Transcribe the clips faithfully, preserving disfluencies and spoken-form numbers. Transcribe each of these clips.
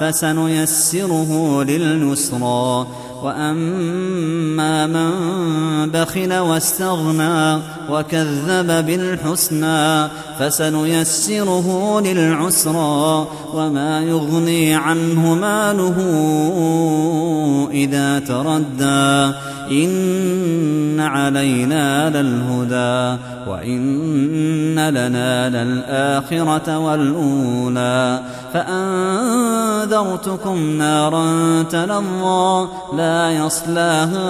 فسنيسره لليسرى وأما من بخل واستغنى وكذب بالحسنى فسنيسره للعسرى وما يغني عنه ماله إذا تردى إن علينا للهدى وإن لنا للآخرة والأولى فأنذرتكم نارا تلظى لا يصلاها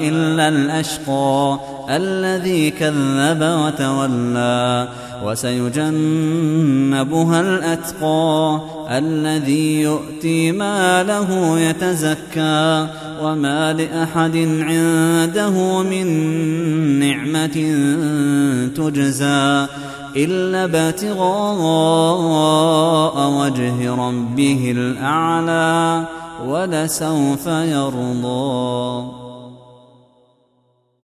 إلا الأشقى الذي كذب وتولى وسيجنبها الأتقى الذي يؤتي ماله يتزكى وما لأحد عنده من نعمة تجزى إلا ابتغاء وجه ربه الأعلى ولسوف يرضى.